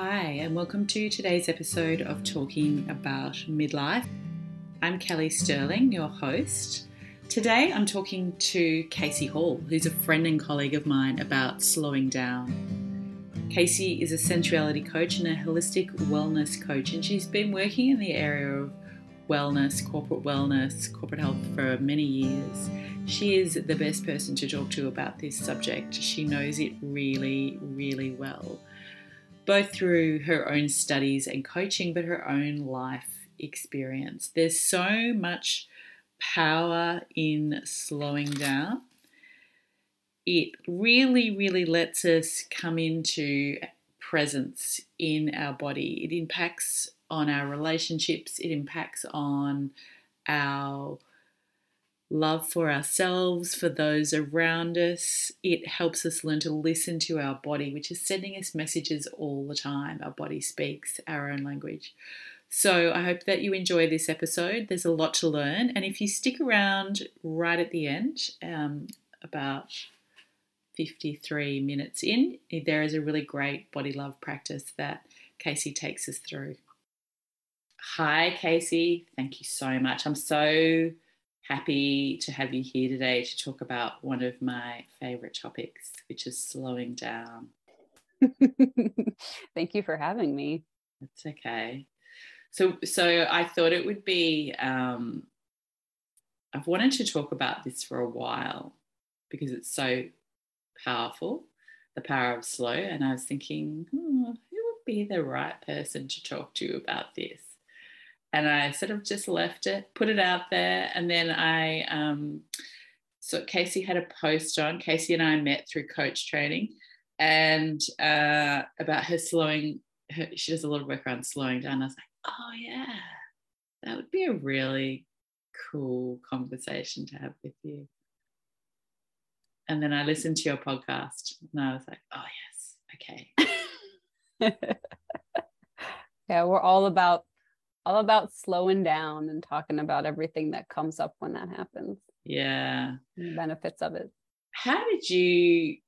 Hi, and welcome to today's episode of Talking About Midlife. I'm Kelly Sterling, your host. Today I'm talking to Casey Hall, who's a friend and colleague of mine, about slowing down. Casey is a sensuality coach and a holistic wellness coach, and she's been working in the area of wellness, corporate health for many years. She is the best person to talk to about this subject. She knows it really, really well, both through her own studies and coaching, but her own life experience. There's so much power in slowing down. It really, really lets us come into presence in our body. It impacts on our relationships, it impacts on our love for ourselves, for those around us. It helps us learn to listen to our body, which is sending us messages all the time. Our body speaks our own language. So I hope that you enjoy this episode. There's a lot to learn. And if you stick around right at the end, about 53 minutes in, there is a really great body love practice that Casey takes us through. Hi, Casey. Thank you so much. I'm so happy to have you here today to talk about one of my favorite topics, which is slowing down. Thank you for having me. That's okay. So I thought it would be, I've wanted to talk about this for a while because it's so powerful, the power of slow. And I was thinking, who would be the right person to talk to about this? And I sort of just left it, put it out there. And then I, so Casey had a post on, Casey and I met through coach training, and about her slowing, she does a lot of work around slowing down. I was like, oh yeah, that would be a really cool conversation to have with you. And then I listened to your podcast and I was like, oh yes, okay. Yeah, we're all about slowing down and talking about everything that comes up when that happens. Yeah. The benefits of it. How did you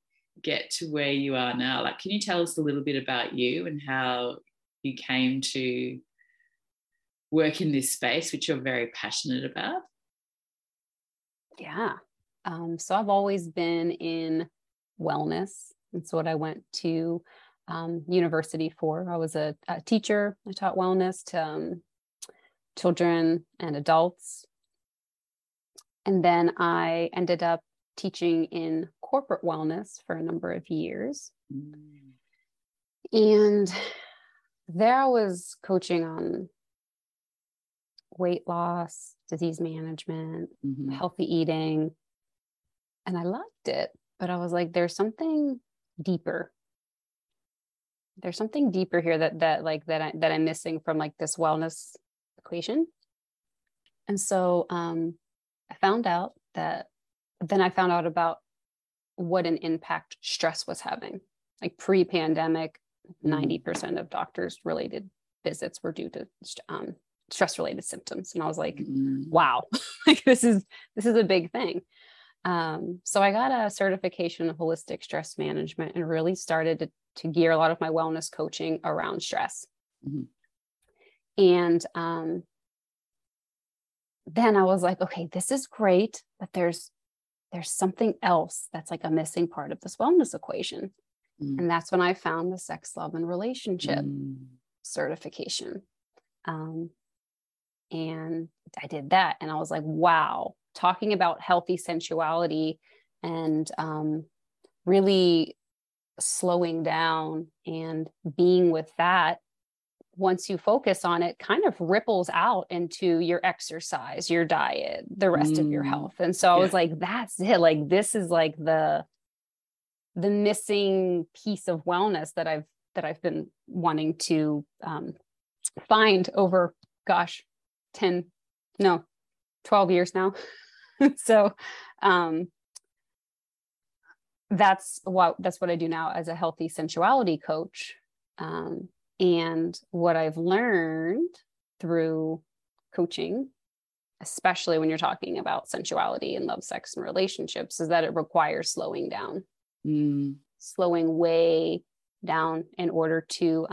get to where you are now? Like, can you tell us a little bit about you and how you came to work in this space, which you're very passionate about? Yeah. So I've always been in wellness. That's what I went to university for. I was a teacher. I taught wellness to children and adults. And then I ended up teaching in corporate wellness for a number of years. And there I was coaching on weight loss, disease management, healthy eating. And I loved it, but I was like, there's something deeper. There's something deeper here that I'm missing from like this wellness equation. And so I found out about what an impact stress was having. Like pre-pandemic, 90% of doctors related visits were due to stress related symptoms. And I was like, wow, like this is a big thing. So I got a certification in holistic stress management and really started to gear a lot of my wellness coaching around stress. And then I was like, okay, this is great, but there's something else that's like a missing part of this wellness equation. And that's when I found the sex, love, and relationship certification. And I did that and I was like, wow, talking about healthy sensuality and really slowing down and being with that, once you focus on it, kind of ripples out into your exercise, your diet, the rest of your health. And so I was like, that's it. Like, this is like the missing piece of wellness that I've been wanting to find over, gosh, 12 years now. So, that's what I do now as a healthy sensuality coach. And what I've learned through coaching, especially when you're talking about sensuality and love, sex, and relationships, is that it requires slowing down, slowing way down in order to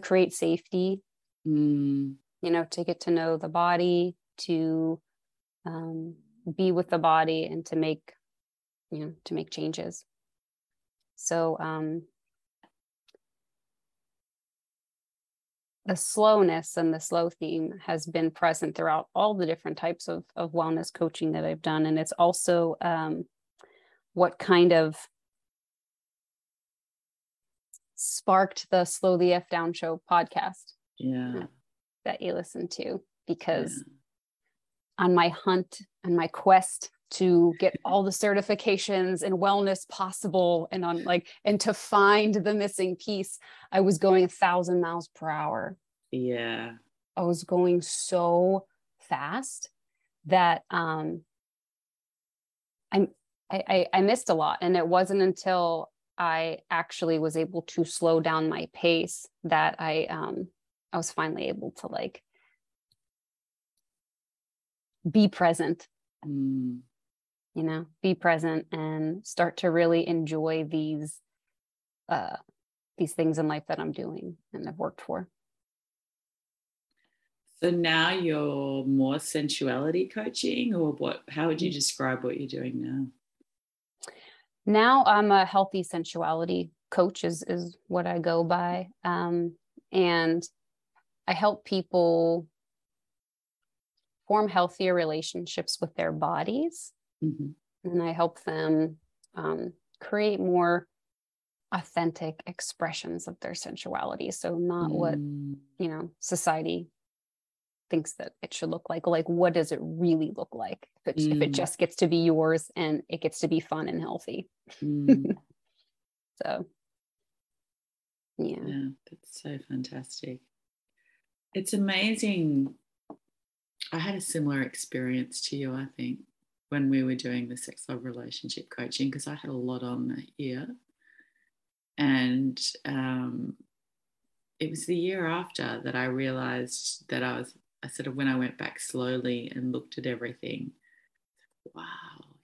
create safety, you know, to get to know the body, to be with the body, and to make, you know, to make changes. So the slowness and the slow theme has been present throughout all the different types of wellness coaching that I've done. And it's also what kind of sparked the Slow the F Down Show podcast that you listen to, because on my hunt and my quest to get all the certifications and wellness possible, and on like, and to find the missing piece, I was going 1,000 miles per hour. Yeah. I was going so fast that, I missed a lot. And it wasn't until I actually was able to slow down my pace that I was finally able to like be present, you know, be present and start to really enjoy these things in life that I'm doing and I've worked for. So now you're more sensuality coaching, or what, how would you describe what you're doing now? Now I'm a healthy sensuality coach is what I go by. And I help people form healthier relationships with their bodies. Mm-hmm. And I help them create more authentic expressions of their sensuality. So not what, you know, society thinks that it should look like what does it really look like if it just gets to be yours and it gets to be fun and healthy. So yeah, that's so fantastic. It's amazing. I had a similar experience to you, I think, when we were doing the sex love relationship coaching, because I had a lot on that year, and it was the year after that I realized that I sort of, when I went back slowly and looked at everything, wow,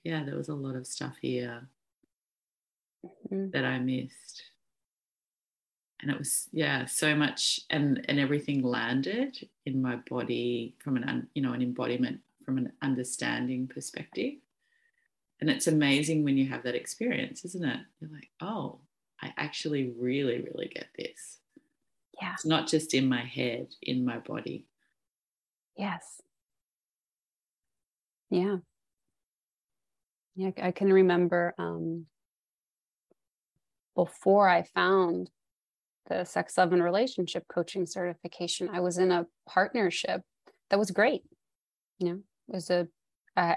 yeah, there was a lot of stuff here that I missed. And it was, yeah, so much, and everything landed in my body from an embodiment, from an understanding perspective. And it's amazing when you have that experience, isn't it? You're like, oh, I actually really, really get this. Yeah. It's not just in my head, in my body. Yes. Yeah. Yeah, I can remember before I found the sex, love, and relationship coaching certification, I was in a partnership that was great. You know, it was I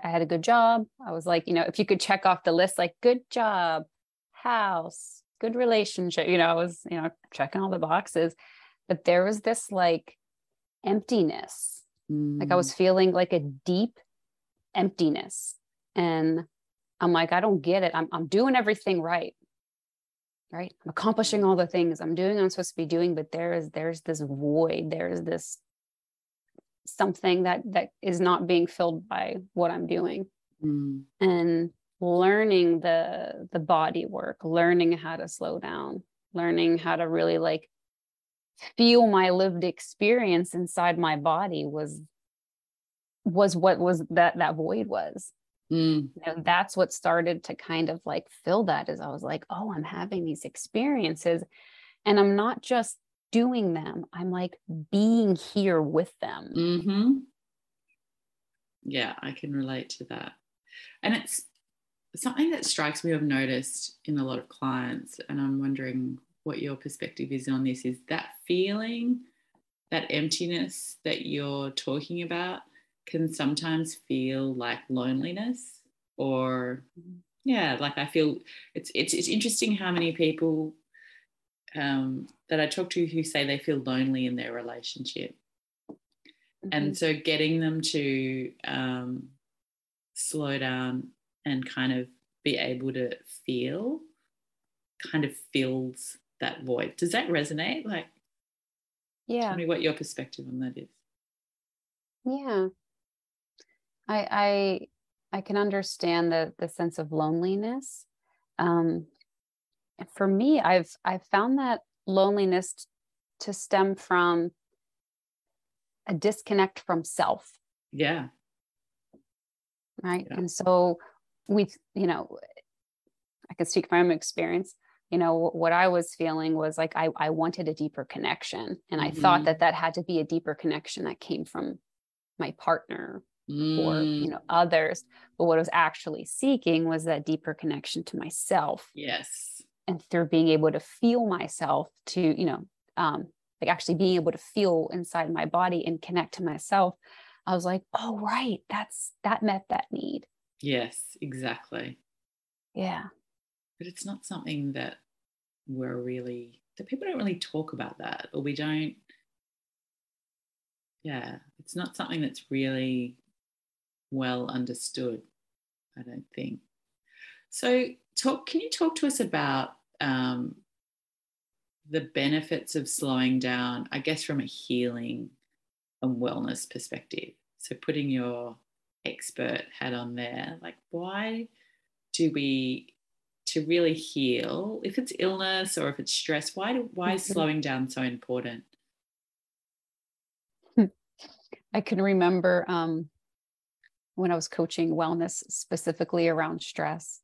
had a good job. I was like, you know, if you could check off the list, like good job, house, good relationship, you know, I was, you know, checking all the boxes, but there was this like emptiness. Like I was feeling like a deep emptiness, and I'm like, I don't get it. I'm doing everything right. I'm accomplishing all the things I'm doing, I'm supposed to be doing, but there's this void. There's this something that is not being filled by what I'm doing. And learning the body work, learning how to slow down, learning how to really like feel my lived experience inside my body was what was that void was. You know, that's what started to kind of like fill that, as I was like, oh, I'm having these experiences and I'm not just doing them. I'm like being here with them. Mm-hmm. Yeah, I can relate to that. And it's something that strikes me, I've noticed in a lot of clients, and I'm wondering what your perspective is on this, is that feeling, that emptiness that you're talking about can sometimes feel like loneliness, or like I feel it's interesting how many people that I talk to who say they feel lonely in their relationship. And so getting them to slow down and kind of be able to feel kind of fills that void. Does that resonate? Like, yeah. Tell me what your perspective on that is. Yeah. I can understand the sense of loneliness. For me, I've found that loneliness to stem from a disconnect from self. Yeah. Right. Yeah. And so we, you know, I can speak from my own experience. You know, what I was feeling was like, I wanted a deeper connection. And I thought that had to be a deeper connection that came from my partner or, you know, others. But what I was actually seeking was that deeper connection to myself. Yes. And through being able to feel myself, to, you know, like actually being able to feel inside my body and connect to myself, I was like, oh, right. That met that need. Yes, exactly. Yeah. But it's not something that people don't really talk about that, or we don't. Yeah. It's not something that's really well understood, I don't think. So can you talk to us about the benefits of slowing down, I guess, from a healing and wellness perspective? So putting your expert hat on there, like, why do we, to really heal, if it's illness or if it's stress, why is slowing down so important? I can remember when I was coaching wellness, specifically around stress,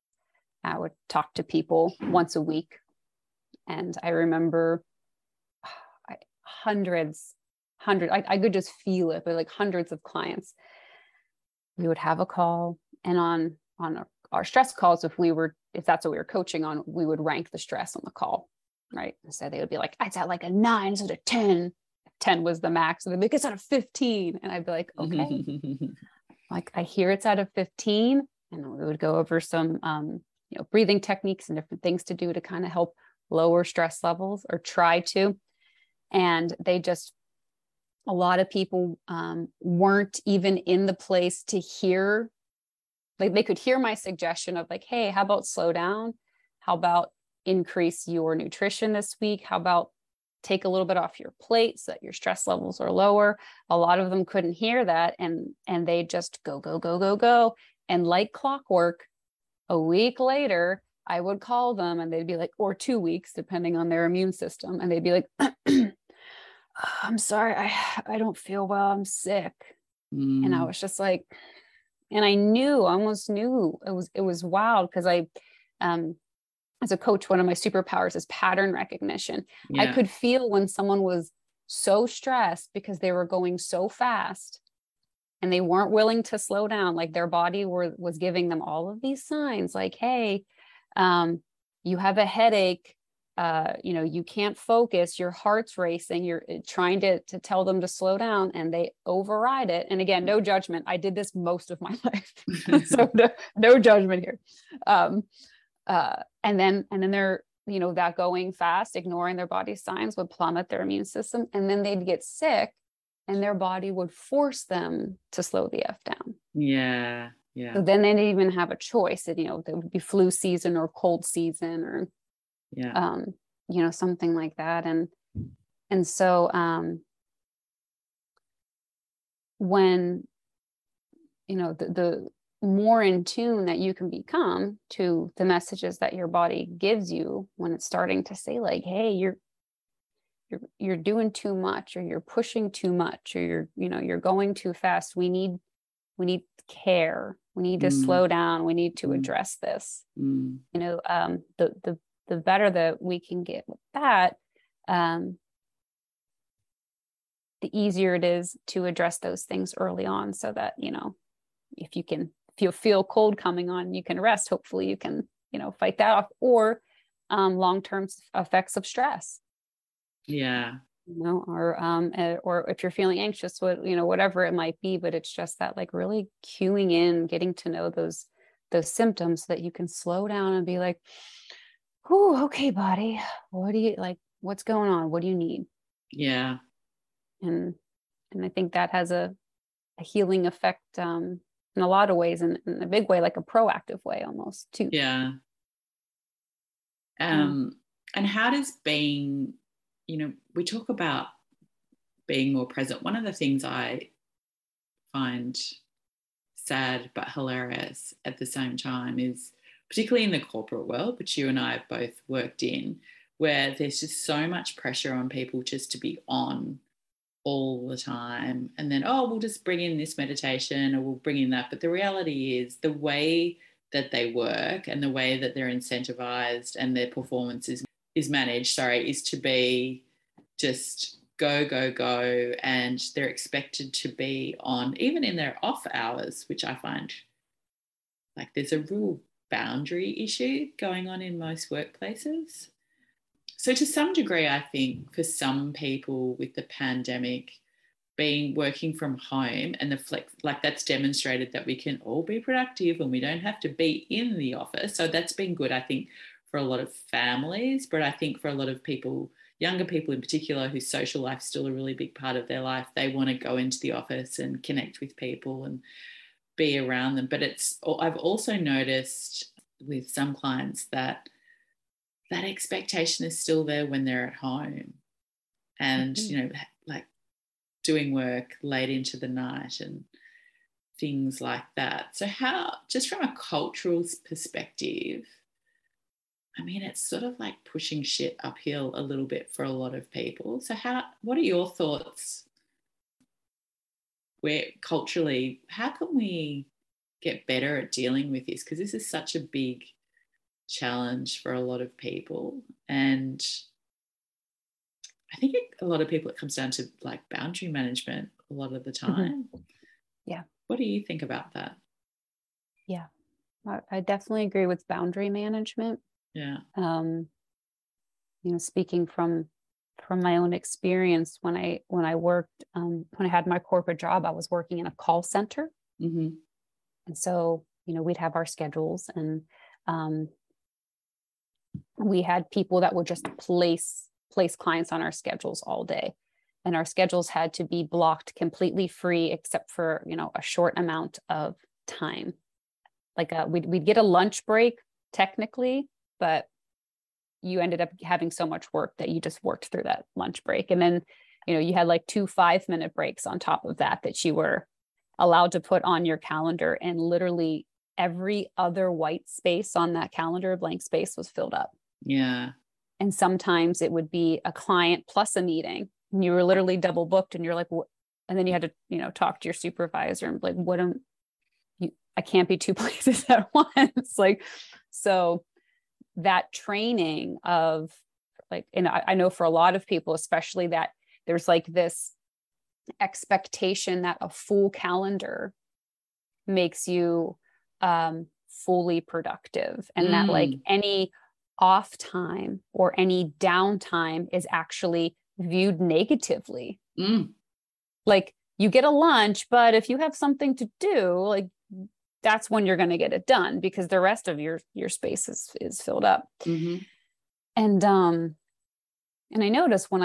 I would talk to people once a week. And I remember I could just feel it, but like hundreds of clients, we would have a call, and on our stress calls, if that's what we were coaching on, we would rank the stress on the call, right? So they would be like, it's at like a 9, so to 10. 10 was the max. And they'd be like, it's out of 15. And I'd be like, okay. Like, I hear it's out of 15. And we would go over some, you know, breathing techniques and different things to do to kind of help lower stress levels, or try to. And a lot of people weren't even in the place to hear. Like, they could hear my suggestion of like, hey, how about slow down? How about increase your nutrition this week? How about take a little bit off your plate so that your stress levels are lower? A lot of them couldn't hear that. And they just go. And like clockwork, a week later, I would call them, and they'd be like, or 2 weeks, depending on their immune system. And they'd be like, I'm sorry, I don't feel well. I'm sick. And I was just like, and I almost knew it was wild. Cause I, as a coach, one of my superpowers is pattern recognition. Yeah. I could feel when someone was so stressed because they were going so fast and they weren't willing to slow down. Like, their body was giving them all of these signs like, hey, you have a headache, you know, you can't focus, your heart's racing, you're trying to tell them to slow down, and they override it. And again, no judgment. I did this most of my life. So no judgment here. And then they're, you know, that going fast, ignoring their body signs would plummet their immune system, and then they'd get sick, and their body would force them to slow the F down. Yeah. Yeah. So then they didn't even have a choice. And, you know, there would be flu season or cold season or, yeah, you know, something like that. And so, when, you know, the more in tune that you can become to the messages that your body gives you, when it's starting to say like, hey, you're doing too much, or you're pushing too much, or you're going too fast. We need care. We need to slow down. We need to address this. You know, the better that we can get with that, the easier it is to address those things early on, so that, you know, if you feel cold coming on, you can rest. Hopefully you can, you know, fight that off, or long-term effects of stress. Yeah. You know, or if you're feeling anxious, you know, whatever it might be. But it's just that, like, really cueing in, getting to know those symptoms, so that you can slow down and be like, "Ooh, okay, body, what do you like? What's going on? What do you need?" Yeah, and I think that has a healing effect in a lot of ways, in a big way, like a proactive way, almost too. Yeah. And how does being, you know, we talk about being more present. One of the things I find sad but hilarious at the same time is, particularly in the corporate world, which you and I have both worked in, where there's just so much pressure on people just to be on all the time. And then, oh, we'll just bring in this meditation or we'll bring in that. But the reality is the way that they work and the way that they're incentivized and their performance is managed, is to be just go, go, go. And they're expected to be on, even in their off hours, which I find like there's a real boundary issue going on in most workplaces. So to some degree, I think for some people with the pandemic, working from home and the flex, like that's demonstrated that we can all be productive and we don't have to be in the office. So that's been good, I think, for a lot of families, but I think for a lot of people, younger people in particular, whose social life's still a really big part of their life, they want to go into the office and connect with people and be around them. But I've also noticed with some clients that expectation is still there when they're at home and, mm-hmm. you know, like doing work late into the night and things like that. So how, just from a cultural perspective, I mean, it's sort of like pushing shit uphill a little bit for a lot of people. So what are your thoughts where culturally, how can we get better at dealing with this? Because this is such a big challenge for a lot of people. And I think a lot of people, it comes down to like boundary management a lot of the time. Mm-hmm. Yeah. What do you think about that? Yeah, I definitely agree with boundary management. Yeah. You know, speaking from my own experience, when I worked, when I had my corporate job, I was working in a call center. Mm-hmm. And so, you know, we'd have our schedules and, we had people that would just place clients on our schedules all day, and our schedules had to be blocked completely free, except for, you know, a short amount of time. Like we'd get a lunch break technically, but you ended up having so much work that you just worked through that lunch break. And then, you know, you had like 2 5-minute breaks on top of that you were allowed to put on your calendar, and literally every other white space on that calendar, blank space, was filled up. Yeah. And sometimes it would be a client plus a meeting, and you were literally double booked, and you're like, what? And then you had to, you know, talk to your supervisor and be like, what am you? I can't be two places at once. Like, so that training of like, and I know for a lot of people, especially, that there's like this expectation that a full calendar makes you fully productive, and that like any off time or any downtime is actually viewed negatively. Like you get a lunch, but if you have something to do, like that's when you're going to get it done, because the rest of your space is filled up. Mm-hmm. And I noticed when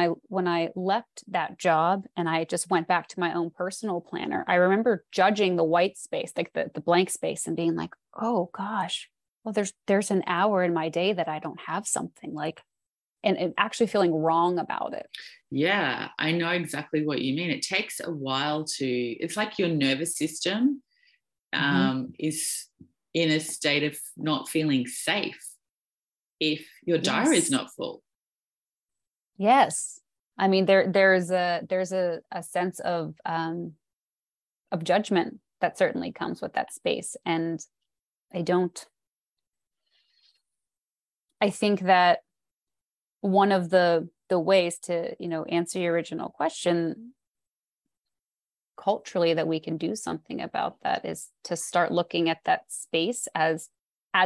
I left that job and I just went back to my own personal planner, I remember judging the white space, like the blank space, and being like, oh gosh, well, there's an hour in my day that I don't have something like, and actually feeling wrong about it. Yeah, I know exactly what you mean. It takes a while it's like your nervous system is in a state of not feeling safe if your diary is not full. Yes. I mean, there's a sense of judgment that certainly comes with that space. And I think that one of the ways to, you know, answer your original question culturally that we can do something about that is to start looking at that space as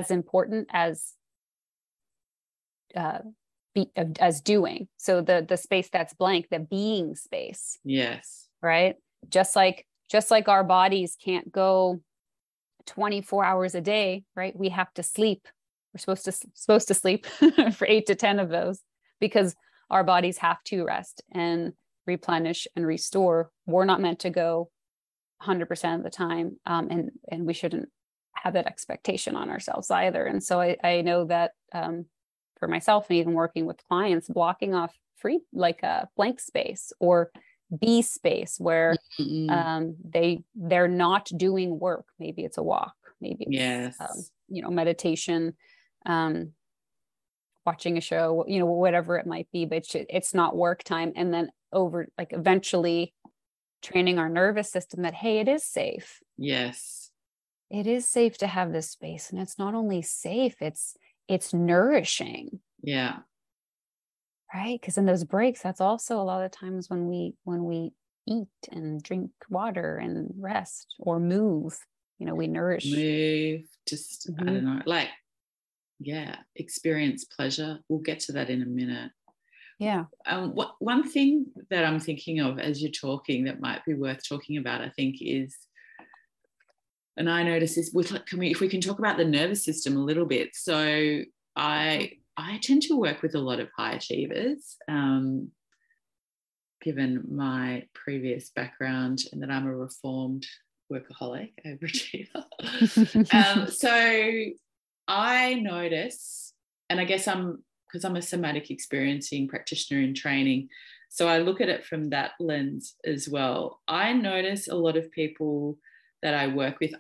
important as doing. So the space that's blank, the being space. Yes. Right. Just like our bodies can't go 24 hours a day, right? We have to sleep. We're supposed to sleep for 8 to 10 of those, because our bodies have to rest and replenish and restore. We're not meant to go 100% of the time. And we shouldn't have that expectation on ourselves either. And so I know that, for myself, and even working with clients, blocking off free, like a blank space or B space where they're not doing work. Maybe it's a walk, maybe it's you know, meditation, watching a show, you know, whatever it might be, but it's not work time. And then over, like, eventually training our nervous system that, hey, it is safe. Yes. It is safe to have this space. And it's not only safe, it's nourishing. Yeah. Right. Because in those breaks, that's also a lot of times when we eat and drink water and rest or move, you know, we nourish. Move, just, mm-hmm. I don't know, like, yeah, experience pleasure. We'll get to that in a minute. Yeah. One thing that I'm thinking of as you're talking that might be worth talking about, I think, is, and I notice this, if we can talk about the nervous system a little bit. So I tend to work with a lot of high achievers, given my previous background and that I'm a reformed workaholic overachiever. So I notice, and I guess because I'm a somatic experiencing practitioner in training, so I look at it from that lens as well. I notice a lot of people that I work with,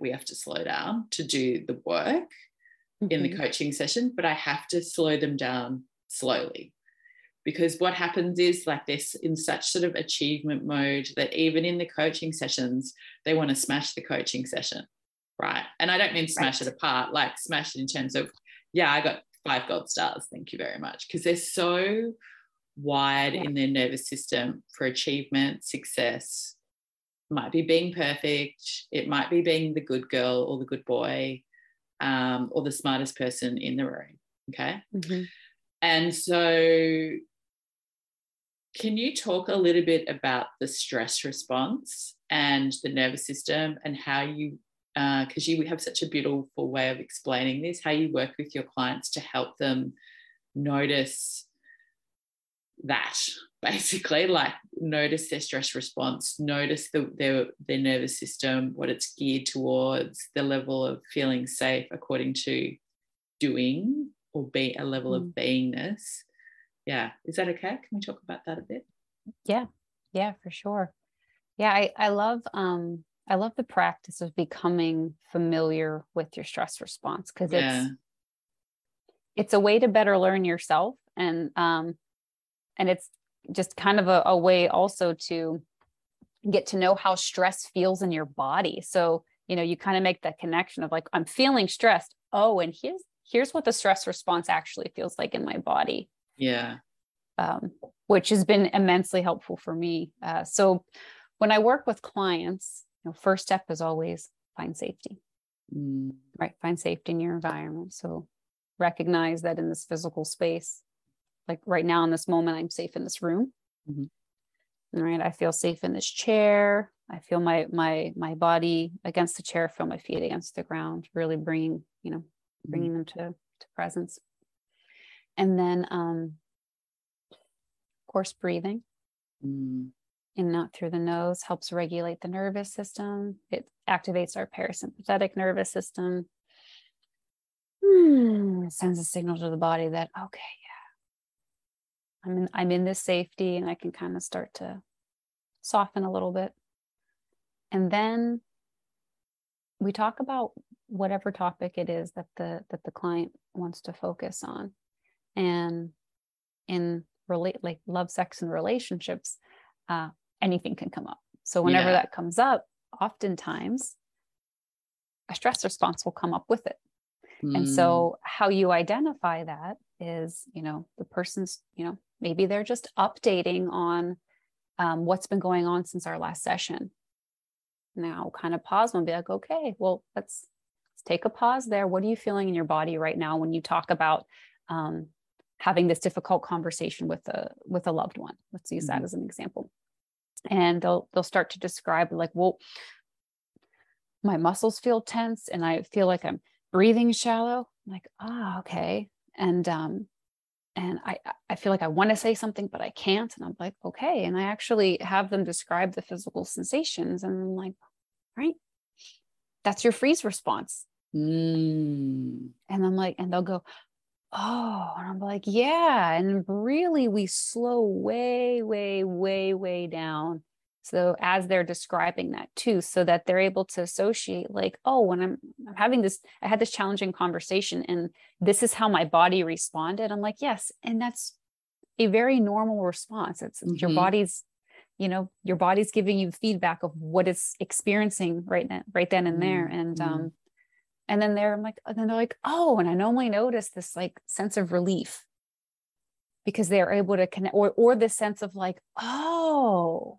we have to slow down to do the work mm-hmm. in the coaching session, but I have to slow them down slowly. Because what happens is, like, this in such sort of achievement mode that even in the coaching sessions, they want to smash the coaching session, right? And I don't mean smash it apart, like smash it in terms of, yeah, I got 5 gold stars, thank you very much. Because they're so wired in their nervous system for achievement, success. Might be being perfect. It might be being the good girl or the good boy, or the smartest person in the room, okay? Mm-hmm. And so, can you talk a little bit about the stress response and the nervous system and how you, because you have such a beautiful way of explaining this, how you work with your clients to help them notice that, basically, like, notice their stress response, notice their nervous system, what it's geared towards, the level of feeling safe according to doing or be a level of beingness. Yeah. Is that okay? Can we talk about that a bit? Yeah. Yeah, for sure. Yeah. I love the practice of becoming familiar with your stress response. Cause it's a way to better learn yourself. And it's just kind of a way also to get to know how stress feels in your body. So, you know, you kind of make that connection of, like, I'm feeling stressed. Oh, and here's what the stress response actually feels like in my body. Yeah. Which has been immensely helpful for me. So when I work with clients, you know, first step is always find safety, right? Find safety in your environment. So recognize that in this physical space, like right now in this moment, I'm safe in this room. Mm-hmm. All right. I feel safe in this chair. I feel my body against the chair, I feel my feet against the ground, really bringing them to presence. And then, of course, breathing in and out through the nose helps regulate the nervous system. It activates our parasympathetic nervous system. It sends a signal to the body that, okay, yeah, I'm in this safety, and I can kind of start to soften a little bit. And then we talk about whatever topic it is that the client wants to focus on. And in love, sex, and relationships, anything can come up. So whenever that comes up, oftentimes a stress response will come up with it. And so how you identify that is, you know, the person's, you know, maybe they're just updating on what's been going on since our last session. Now kind of pause and be like, okay, well, let's take a pause there. What are you feeling in your body right now when you talk about having this difficult conversation with a loved one? Let's use that as an example. And they'll start to describe, like, well, my muscles feel tense and I feel like I'm breathing shallow. I'm like, okay. And I feel like I want to say something, but I can't. And I'm like, okay. And I actually have them describe the physical sensations. And I'm like, right, that's your freeze response. And I'm like, and they'll go, oh, and I'm like, yeah. And really we slow way, way, way, way down So as they're describing that too, so that they're able to associate like, oh, when I'm having this, I had this challenging conversation and this is how my body responded. I'm like, yes. And that's a very normal response. It's mm-hmm. your body's, you know, your body's giving you feedback of what it's experiencing right then and there. And, mm-hmm. And then they're like, and then they're like, oh, and I normally notice this like sense of relief because they're able to connect or the sense of like, oh,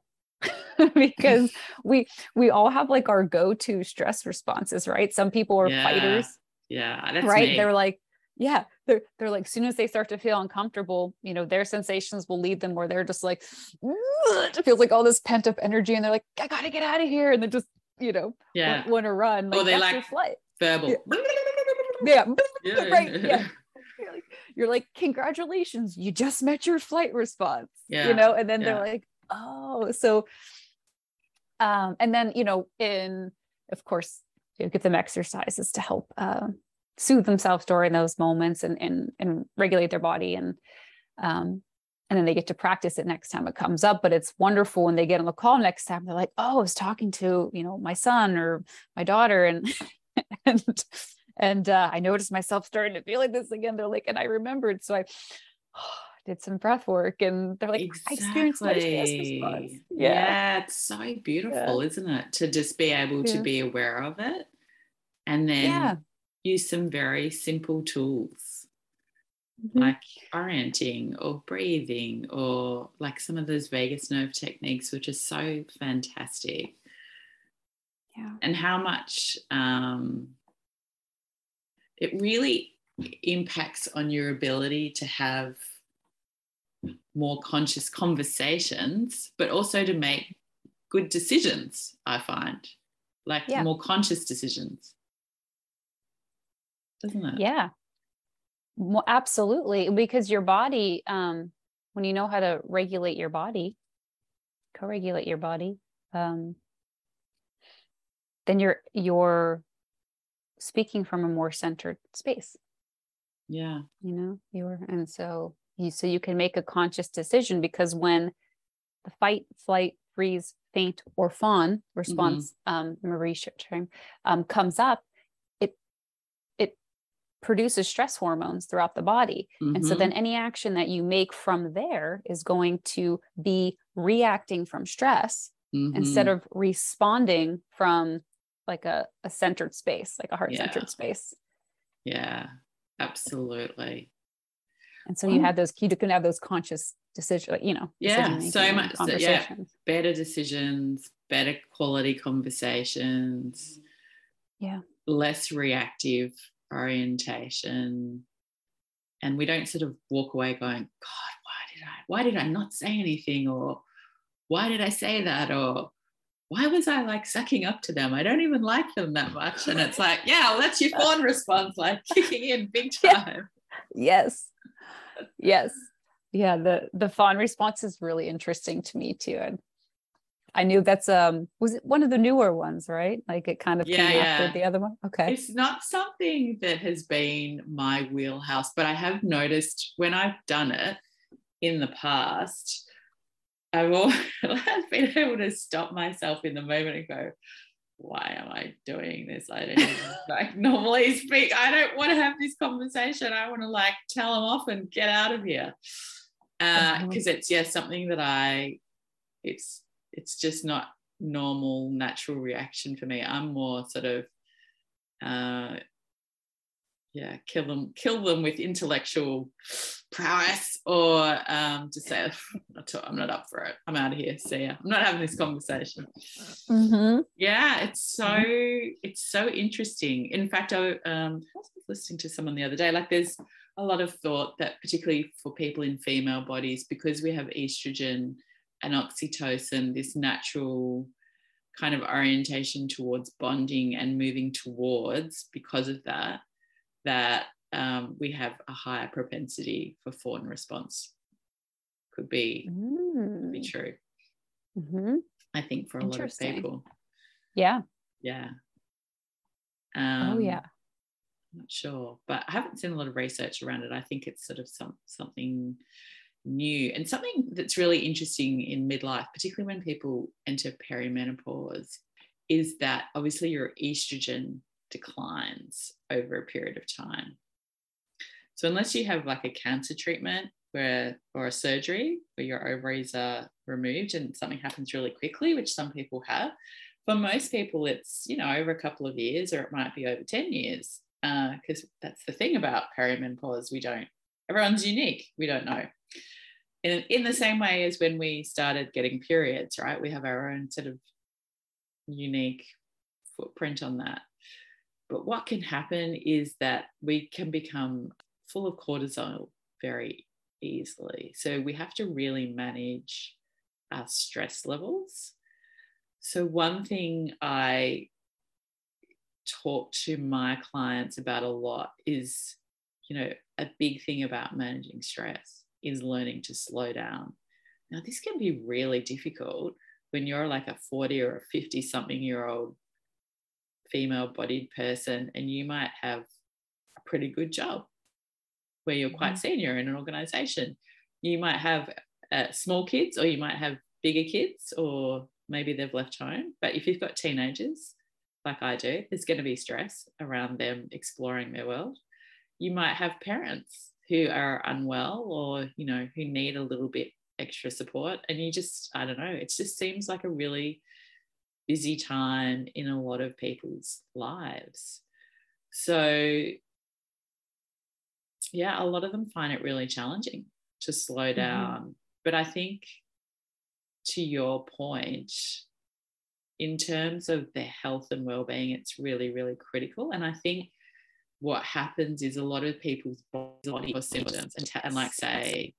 because we all have like our go-to stress responses, right? Some people are fighters. Yeah. That's right. Me. They're like, yeah, they're like, as soon as they start to feel uncomfortable, you know, their sensations will lead them where they're just like, it feels like all this pent up energy. And they're like, I got to get out of here. And they just, you know, want to run. Like, or they like verbal. Yeah. Yeah. Right. Yeah. You're like, congratulations. You just met your flight response, you know? And then they're like, oh, so, and then, you know, of course, you give them exercises to help, soothe themselves during those moments and regulate their body. And then they get to practice it next time it comes up, but it's wonderful when they get on the call next time, they're like, oh, I was talking to, you know, my son or my daughter and I noticed myself starting to feel like this again. They're like, and I remembered, so I did some breath work and they're like, exactly. I experienced my stress response. Yeah. It's so beautiful, isn't it? To just be able to be aware of it and then use some very simple tools like orienting or breathing or like some of those vagus nerve techniques, which are so fantastic. Yeah. And how much it really impacts on your ability to have more conscious conversations, but also to make good decisions, I find, like more conscious decisions. Doesn't it? Yeah, well, absolutely. Because your body, when you know how to regulate your body, co-regulate your body, then you're speaking from a more centered space. Yeah, you know, so you can make a conscious decision, because when the fight, flight, freeze, faint, or fawn response, Marie's term, comes up, produces stress hormones throughout the body. Mm-hmm. And so then any action that you make from there is going to be reacting from stress instead of responding from like a centered space, like a heart-centered space. Yeah, absolutely. And so you can have those conscious decisions, you know. Yeah, so much. So, better decisions, better quality conversations. Yeah. Less reactive orientation, and we don't sort of walk away going, God, why did I not say anything, or why did I say that, or why was I like sucking up to them? I don't even like them that much. And it's like, yeah, well, that's your fawn response, like kicking in big time. Yes. Yeah, the fawn response is really interesting to me too. And I knew that's was it one of the newer ones, right? Like it kind of came after the other one. Okay. It's not something that has been my wheelhouse, but I have noticed when I've done it in the past, I've been able to stop myself in the moment and go, why am I doing this? I don't like normally speak. I don't want to have this conversation. I want to like tell them off and get out of here. Because it's something that it's just not normal, natural reaction for me. I'm more sort of, kill them with intellectual prowess, or just say, I'm not up for it. I'm out of here. See ya. I'm not having this conversation. Mm-hmm. Yeah, it's so interesting. In fact, I was listening to someone the other day, like there's a lot of thought that particularly for people in female bodies, because we have estrogen and oxytocin, this natural kind of orientation towards bonding and moving towards, because of that we have a higher propensity for fawn response. Could be true. Mm-hmm. I think for a lot of people. Yeah. Yeah. I'm not sure, but I haven't seen a lot of research around it. I think it's sort of something new. And something that's really interesting in midlife, particularly when people enter perimenopause, is that obviously your estrogen declines over a period of time. So unless you have like a cancer treatment or a surgery where your ovaries are removed and something happens really quickly, which some people have, for most people it's, you know, over a couple of years, or it might be over 10 years because that's the thing about perimenopause. Everyone's unique. We don't know. In the same way as when we started getting periods, right? We have our own sort of unique footprint on that. But what can happen is that we can become full of cortisol very easily. So we have to really manage our stress levels. So one thing I talk to my clients about a lot is, you know, a big thing about managing stress is learning to slow down. Now, this can be really difficult when you're like a 40 or a 50-something-year-old female-bodied person, and you might have a pretty good job where you're quite senior in an organisation. You might have small kids, or you might have bigger kids, or maybe they've left home. But if you've got teenagers, like I do, there's going to be stress around them exploring their world. You might have parents who are unwell, or, you know, who need a little bit extra support. And you just, I don't know, it just seems like a really busy time in a lot of people's lives. So yeah, a lot of them find it really challenging to slow down. Mm-hmm. But I think, to your point, in terms of their health and well-being, it's really, really critical. And I think what happens is a lot of people's body or symptoms and like say,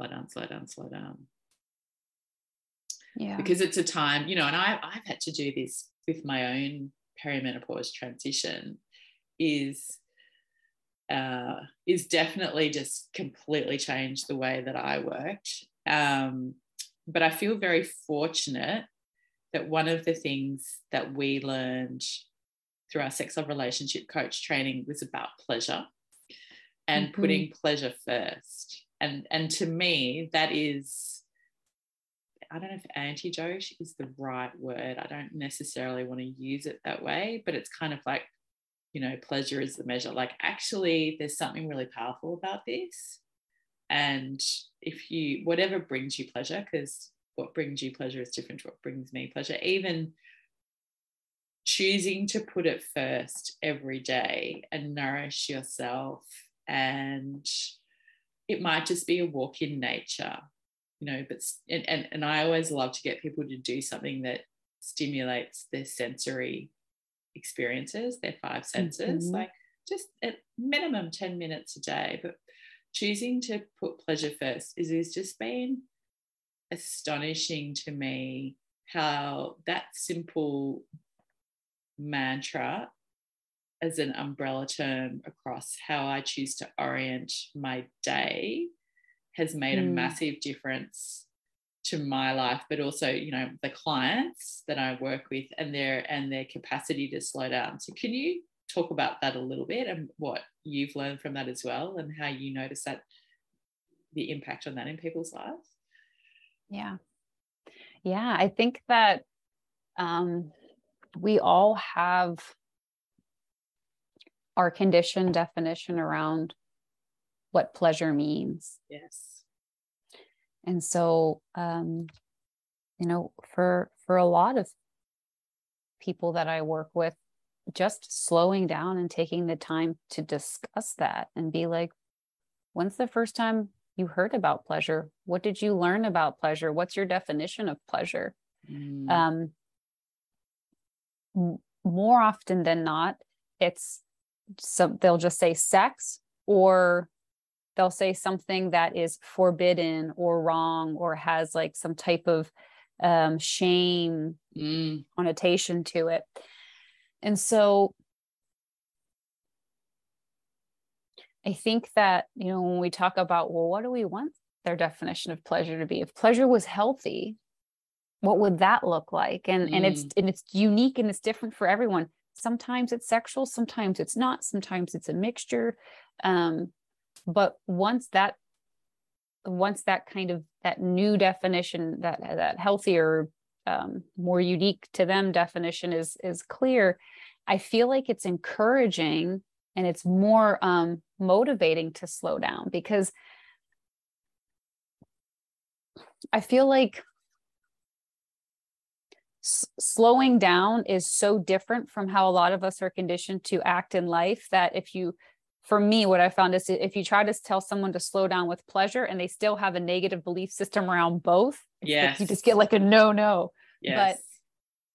slow down. Yeah. Because it's a time, you know, and I've had to do this with my own perimenopause transition, is definitely just completely changed the way that I worked. But I feel very fortunate that one of the things that we learned through our sex love relationship coach training was about pleasure and putting pleasure first. And to me, that is, I don't know if antidote is the right word. I don't necessarily want to use it that way, but it's kind of like, you know, pleasure is the measure. Like, actually, there's something really powerful about this. And if you, whatever brings you pleasure, because what brings you pleasure is different to what brings me pleasure, even choosing to put it first every day and nourish yourself. And it might just be a walk in nature, you know, but and I always love to get people to do something that stimulates their sensory experiences, their 5 senses, like just at minimum 10 minutes a day. But choosing to put pleasure first is just been astonishing to me, how that simple mantra as an umbrella term across how I choose to orient my day has made a massive difference to my life, but also, you know, the clients that I work with and their capacity to slow down. So can you talk about that a little bit, and what you've learned from that as well, and how you notice that the impact on that in people's lives? Yeah, I think that we all have our conditioned definition around what pleasure means. Yes. And so, you know, for a lot of people that I work with, just slowing down and taking the time to discuss that and be like, when's the first time you heard about pleasure? What did you learn about pleasure? What's your definition of pleasure? More often than not, they'll just say sex, or they'll say something that is forbidden or wrong, or has like some type of shame connotation to it. And so I think that, you know, when we talk about, well, what do we want their definition of pleasure to be? If pleasure was healthy, what would that look like? And it's unique, and it's different for everyone. Sometimes it's sexual, sometimes it's not, sometimes it's a mixture. But once that once that kind of that new definition, that healthier, more unique to them definition is clear, I feel like it's encouraging and it's more motivating to slow down, because I feel like slowing down is so different from how a lot of us are conditioned to act in life, that for me, what I found is if you try to tell someone to slow down with pleasure and they still have a negative belief system around both, yes, like you just get like a no. Yes.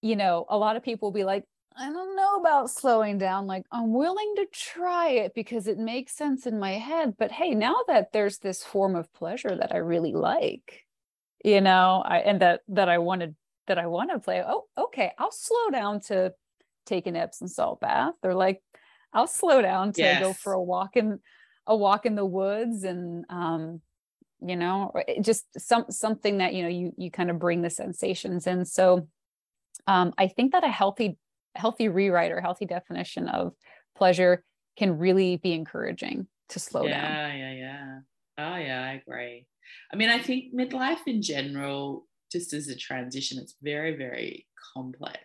But, a lot of people will be like, I don't know about slowing down. Like, I'm willing to try it because it makes sense in my head. But hey, now that there's this form of pleasure that I really like, and that I want to play. Oh, okay. I'll slow down to take an Epsom salt bath. They're like, I'll slow down to go for a walk in the woods. And, just something that, you kind of bring the sensations in. So I think that a healthy rewrite or healthy definition of pleasure can really be encouraging to slow down. Yeah. Oh yeah, I agree. I mean, I think midlife in general, just as a transition, it's very, very complex.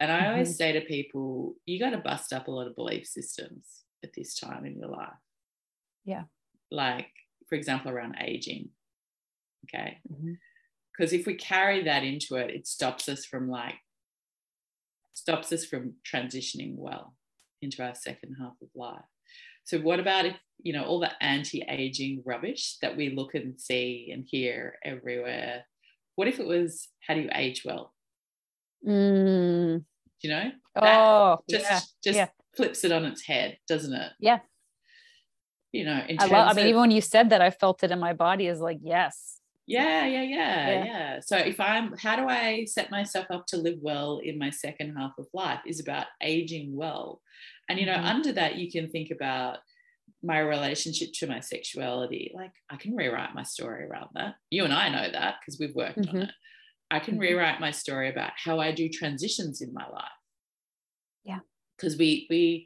And I always say to people, you got to bust up a lot of belief systems at this time in your life. Yeah. Like, for example, around aging. Okay. Because if we carry that into it, it stops us from transitioning well into our second half of life. So what about if, all the anti-aging rubbish that we look and see and hear everywhere? What if it was, how do you age well? That flips it on its head, doesn't it? Yeah. Even when you said that, I felt it in my body, is like, yes. Yeah. So how do I set myself up to live well in my second half of life is about aging well. And, under that, you can think about my relationship to my sexuality. Like, I can rewrite my story around that. You and I know that because we've worked on it. I can rewrite my story about how I do transitions in my life. Yeah. Because we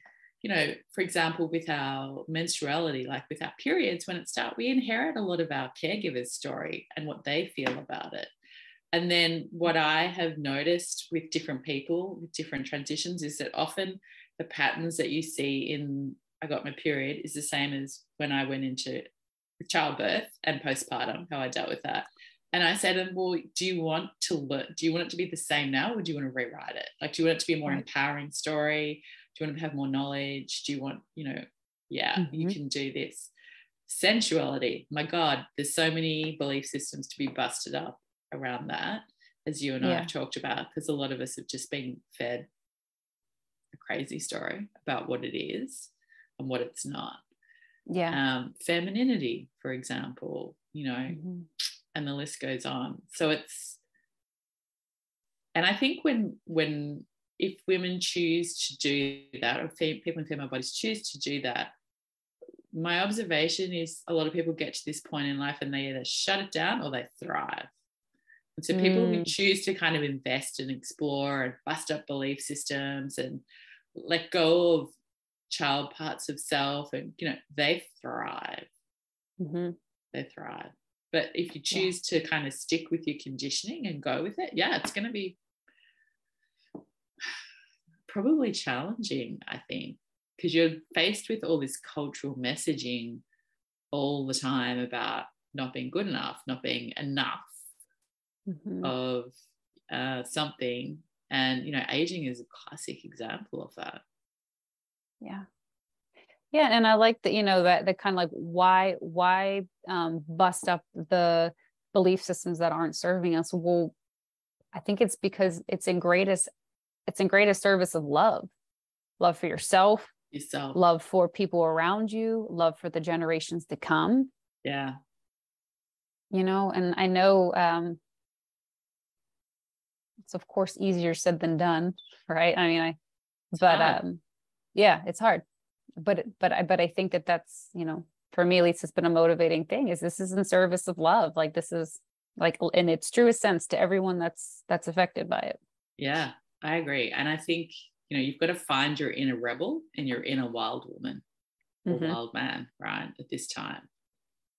for example, with our menstruality, like with our periods, when it starts, we inherit a lot of our caregiver's story and what they feel about it. And then what I have noticed with different people, with different transitions, is that often the patterns that you see in I got my period is the same as when I went into childbirth and postpartum, how I dealt with that. And I said to them, well, do you want it to be the same now, or do you want to rewrite it? Like, do you want it to be a more empowering story? Do you want to have more knowledge? Do you want, you can do this. Sensuality, my God, there's so many belief systems to be busted up around that, as you and I have talked about, because a lot of us have just been fed a crazy story about what it is and what it's not. Yeah. Femininity, for example, and the list goes on. So I think when if women choose to do that, or people in female bodies choose to do that, my observation is a lot of people get to this point in life and they either shut it down or they thrive. And so people who choose to kind of invest and explore and bust up belief systems and let go of child parts of self, and, they thrive. They thrive. But if you choose to kind of stick with your conditioning and go with it, it's going to be probably challenging, I think, because you're faced with all this cultural messaging all the time about not being good enough, not being enough of something. And, aging is a classic example of that. Yeah. Yeah. And I like that, that the kind of like, why bust up the belief systems that aren't serving us? Well, I think it's because it's in greatest service of love for yourself, love for people around you, love for the generations to come. Yeah. And I know, it's of course easier said than done. Right. I mean, it's hard. But I think that that's, for me at least, it's been a motivating thing, is this is in service of love. Like, this is like in its truest sense to everyone that's affected by it. Yeah, I agree. And I think, you've got to find your inner rebel and your inner wild woman or wild man, right, at this time.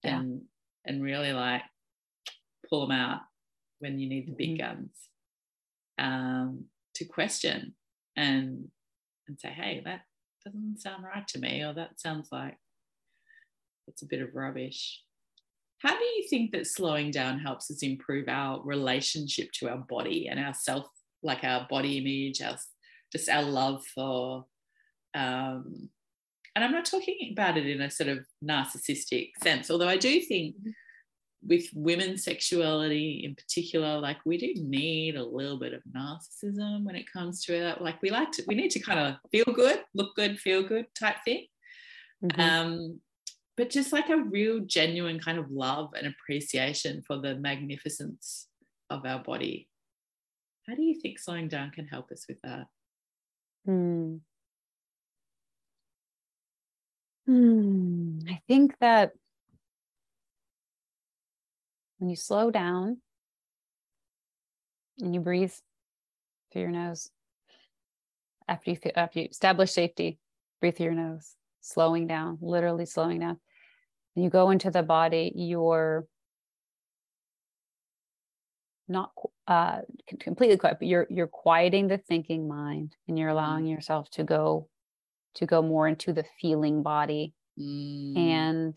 Yeah. And and really like pull them out when you need the big guns, to question and say, hey, that doesn't sound right to me, or that sounds like it's a bit of rubbish. How do you think that slowing down helps us improve our relationship to our body and ourself, like our body image, just our love for, and I'm not talking about it in a sort of narcissistic sense, although I do think with women's sexuality in particular, like we do need a little bit of narcissism when it comes to it. Like we need to kind of feel good, look good, feel good type thing. Mm-hmm. But just like a real genuine kind of love and appreciation for the magnificence of our body. How do you think slowing down can help us with that? I think that when you slow down and you breathe through your nose, after you establish safety, breathe through your nose, slowing down, literally slowing down. You go into the body, you're not completely quiet, but you're quieting the thinking mind, and you're allowing yourself to go more into the feeling body. And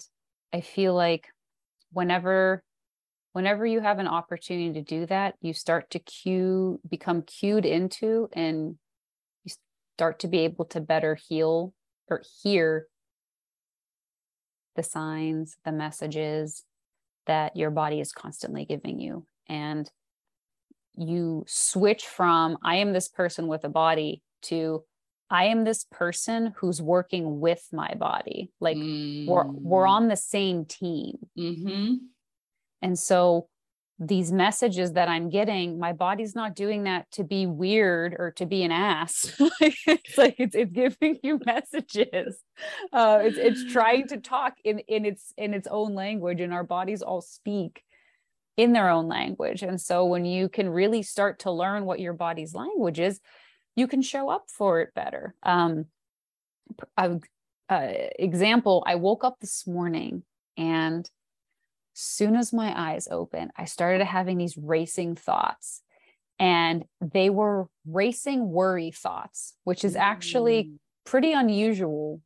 I feel like whenever you have an opportunity to do that, you start to become cued into, and you start to be able to better heal or hear the signs, the messages that your body is constantly giving you. And you switch from, I am this person with a body, to I am this person who's working with my body. Like we're on the same team. Mm-hmm. And so these messages that I'm getting, my body's not doing that to be weird or to be an ass. it's giving you messages. It's trying to talk in its own language, and our bodies all speak in their own language. And so when you can really start to learn what your body's language is, you can show up for it better. Example, I woke up this morning, and soon as my eyes opened, I started having these racing thoughts, and they were racing worry thoughts, which is actually pretty unusual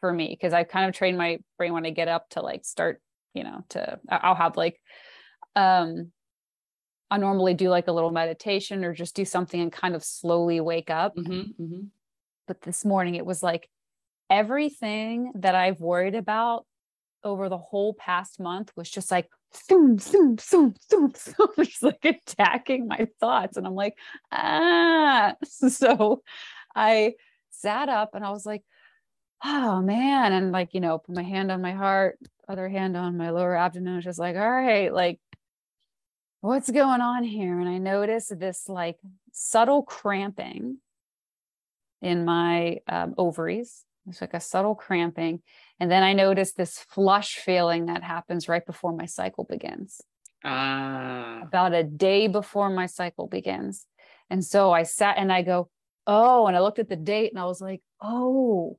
for me, because I kind of train my brain when I get up to like start, I'll have like, I normally do like a little meditation or just do something and kind of slowly wake up. Mm-hmm, mm-hmm. But this morning it was like everything that I've worried about over the whole past month was just like, zoom, zoom, zoom, zoom, zoom, just like attacking my thoughts. And I'm like, so I sat up and I was like, oh man. And like, put my hand on my heart, other hand on my lower abdomen, just like, all right, like, what's going on here? And I noticed this like subtle cramping in my ovaries. It's like a subtle cramping. And then I noticed this flush feeling that happens right before my cycle begins. About a day before my cycle begins. And so I sat and I go, oh, and I looked at the date and I was like, oh,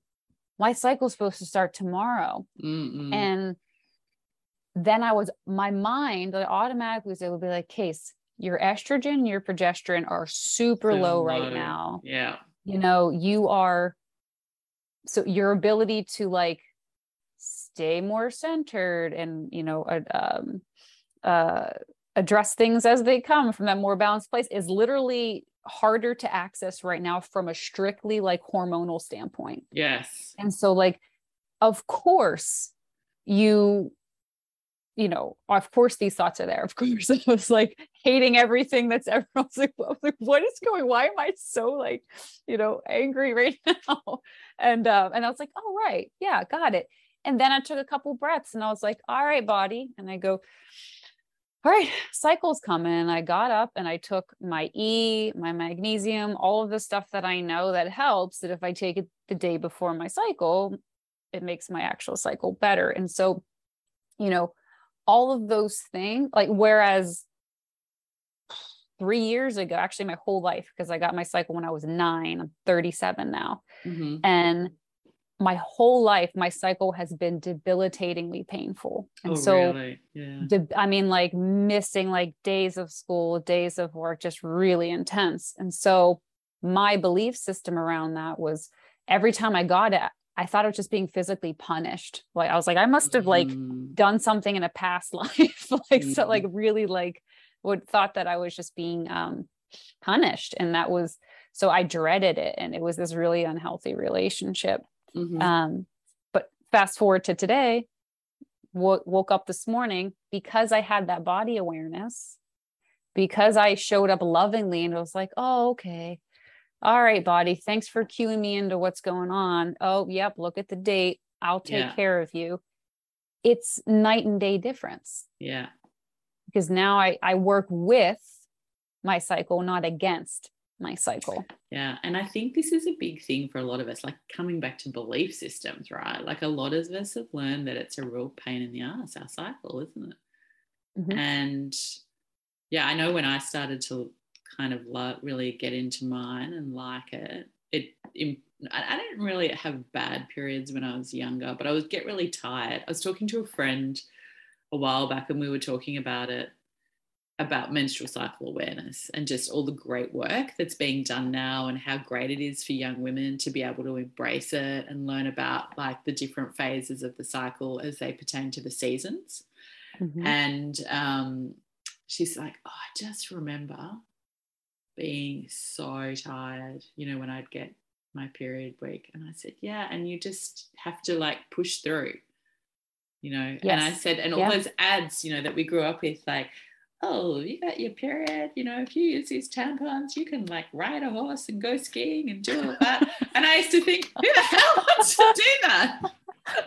my cycle's supposed to start tomorrow. Mm-mm. And then my mind automatically was able to be like, Case, your estrogen and your progesterone are super low right now. Yeah. So your ability to like stay more centered and, address things as they come from that more balanced place is literally harder to access right now from a strictly like hormonal standpoint. Yes. And so like, of course of course these thoughts are there. Of course. I was like hating everything that's ever. I was like, what is going? Why am I so like, angry right now? And I was like, oh, right. Yeah. Got it. And then I took a couple breaths and I was like, all right, body. And I go, all right, cycle's coming. I got up and I took my my magnesium, all of the stuff that I know that helps, that if I take it the day before my cycle, it makes my actual cycle better. And so, all of those things, like, whereas 3 years ago, actually my whole life, because I got my cycle when I was 9, I'm 37 now. Mm-hmm. And my whole life, my cycle has been debilitatingly painful. And I mean, like missing like days of school, days of work, just really intense. And so my belief system around that was every time I got it, I thought of just being physically punished. Like, I was like, I must've like done something in a past life. Like, so like really like would thought that I was just being punished. And that was, so I dreaded it. And it was this really unhealthy relationship. Mm-hmm. But fast forward to today, woke up this morning because I had that body awareness, because I showed up lovingly and I was like, oh, okay. All right, body. Thanks for cueing me into what's going on. Oh, yep. Look at the date. I'll take care of you. It's night and day difference. Yeah. Because now I work with my cycle, not against my cycle. Yeah. And I think this is a big thing for a lot of us, like coming back to belief systems, right? Like a lot of us have learned that it's a real pain in the ass, our cycle, isn't it? Mm-hmm. And yeah, I know when I started to kind of really get into mine and like it I didn't really have bad periods when I was younger, but I would get really tired. I was talking to a friend a while back and we were talking about menstrual cycle awareness and just all the great work that's being done now and how great it is for young women to be able to embrace it and learn about like the different phases of the cycle as they pertain to the seasons. Mm-hmm. And she's like, oh, I just remember being so tired, you know, when I'd get my period week. And I said, yeah, and you just have to like push through, you know. Yes. And I said, and all those ads, you know, that we grew up with, like, oh, you got your period, you know, if you use these tampons, you can like ride a horse and go skiing and do all that. And I used to think, who the hell wants to do that?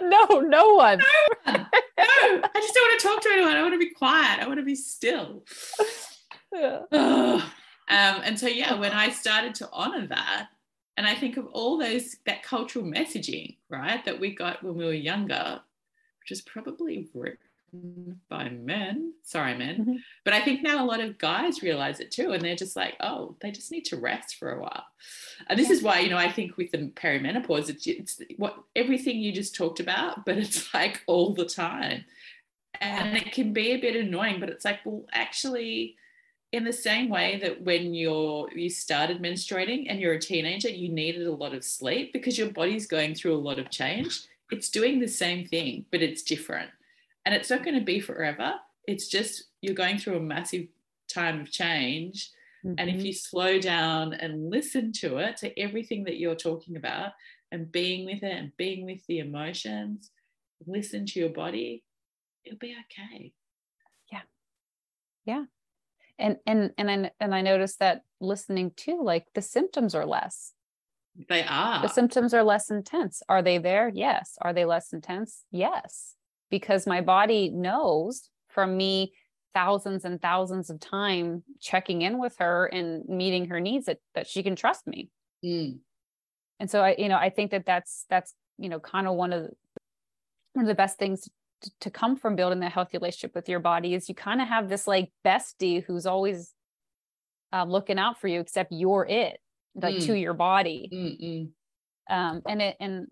No one. I just don't want to talk to anyone. I want to be quiet. I want to be still. And so, yeah, when I started to honor that, and I think of all those, that cultural messaging, right, that we got when we were younger, which is probably written by men, sorry, men, mm-hmm. but I think now a lot of guys realize it too. And they're just like, oh, they just need to rest for a while. And this is why, you know, I think with the perimenopause, it's what everything you just talked about, but it's like all the time. And it can be a bit annoying, but it's like, well, actually, in the same way that when you started menstruating and you're a teenager, you needed a lot of sleep because your body's going through a lot of change. It's doing the same thing, but it's different. And it's not going to be forever. It's just you're going through a massive time of change. Mm-hmm. And if you slow down and listen to it, to everything that you're talking about and being with it and being with the emotions, listen to your body, it'll be okay. Yeah. Yeah. And I noticed that listening too, like the symptoms are less. They are. The symptoms are less intense. Are they there? Yes. Are they less intense? Yes. Because my body knows from me thousands and thousands of times checking in with her and meeting her needs that she can trust me. Mm. And so I think that's, you know, kind of one of the best things to come from building that healthy relationship with your body is you kind of have this like bestie who's always looking out for you, except you're it, like to your body. Mm-mm.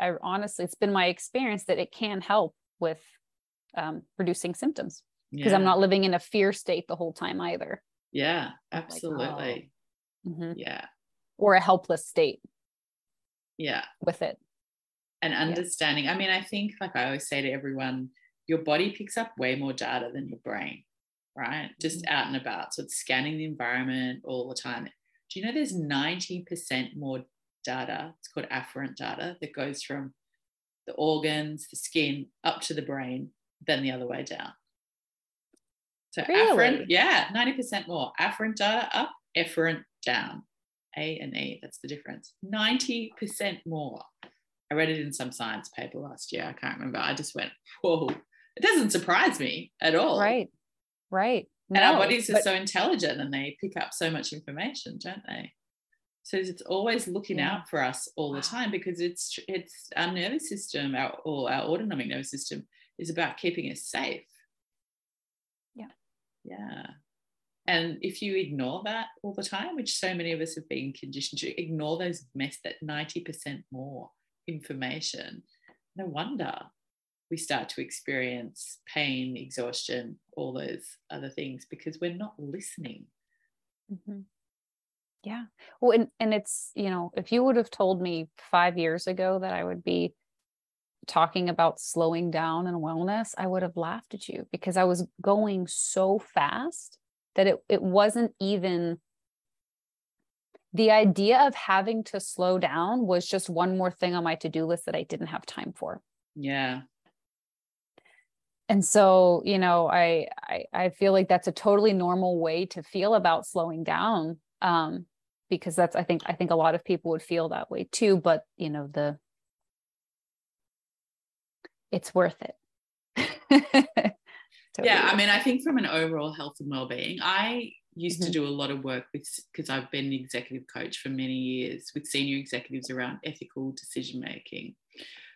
I honestly, it's been my experience that it can help with reducing symptoms because I'm not living in a fear state the whole time either. Yeah, absolutely. Like, oh. Mm-hmm. Yeah. Or a helpless state. Yeah. With it. And understanding. Yes. I mean, I think, like I always say to everyone, your body picks up way more data than your brain, right? Mm-hmm. Just out and about. So it's scanning the environment all the time. Do you know there's 90% more data, it's called afferent data, that goes from the organs, the skin, up to the brain than the other way down? So really? Afferent, 90% more. Afferent data up, efferent down. A and E, that's the difference. 90% more. I read it in some science paper last year. I can't remember. I just went, whoa, it doesn't surprise me at all. Right. No, and our bodies are so intelligent and they pick up so much information, don't they? So it's always looking out for us all the time because it's our nervous system, our autonomic nervous system is about keeping us safe. Yeah. Yeah. And if you ignore that all the time, which so many of us have been conditioned to, ignore that 90% more. information, no wonder we start to experience pain, exhaustion, all those other things, because we're not listening. Mm-hmm. Yeah. Well, and it's, you know, if you would have told me 5 years ago that I would be talking about slowing down and wellness, I would have laughed at you, because I was going so fast that it wasn't even, the idea of having to slow down was just one more thing on my to-do list that I didn't have time for. Yeah. And so, you know, I feel like that's a totally normal way to feel about slowing down. Because that's, I think a lot of people would feel that way too, but you know, it's worth it. Totally. Yeah. I mean, I think from an overall health and well-being, I used to do a lot of work with, because I've been an executive coach for many years, with senior executives around ethical decision-making.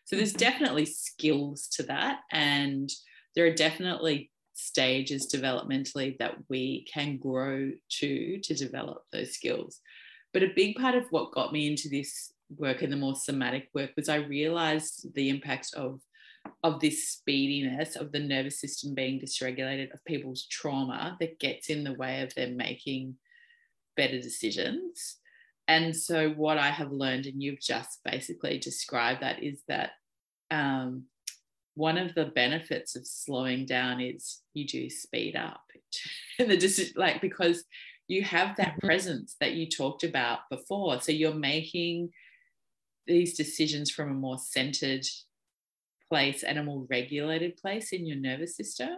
So there's definitely skills to that. And there are definitely stages developmentally that we can grow to develop those skills. But a big part of what got me into this work and the more somatic work was I realized the impact of this speediness of the nervous system being dysregulated, of people's trauma that gets in the way of them making better decisions. And so what I have learned, and you've just basically described that, is that one of the benefits of slowing down is you do speed up. And because you have that presence that you talked about before. So you're making these decisions from a more centered place and a more regulated place in your nervous system.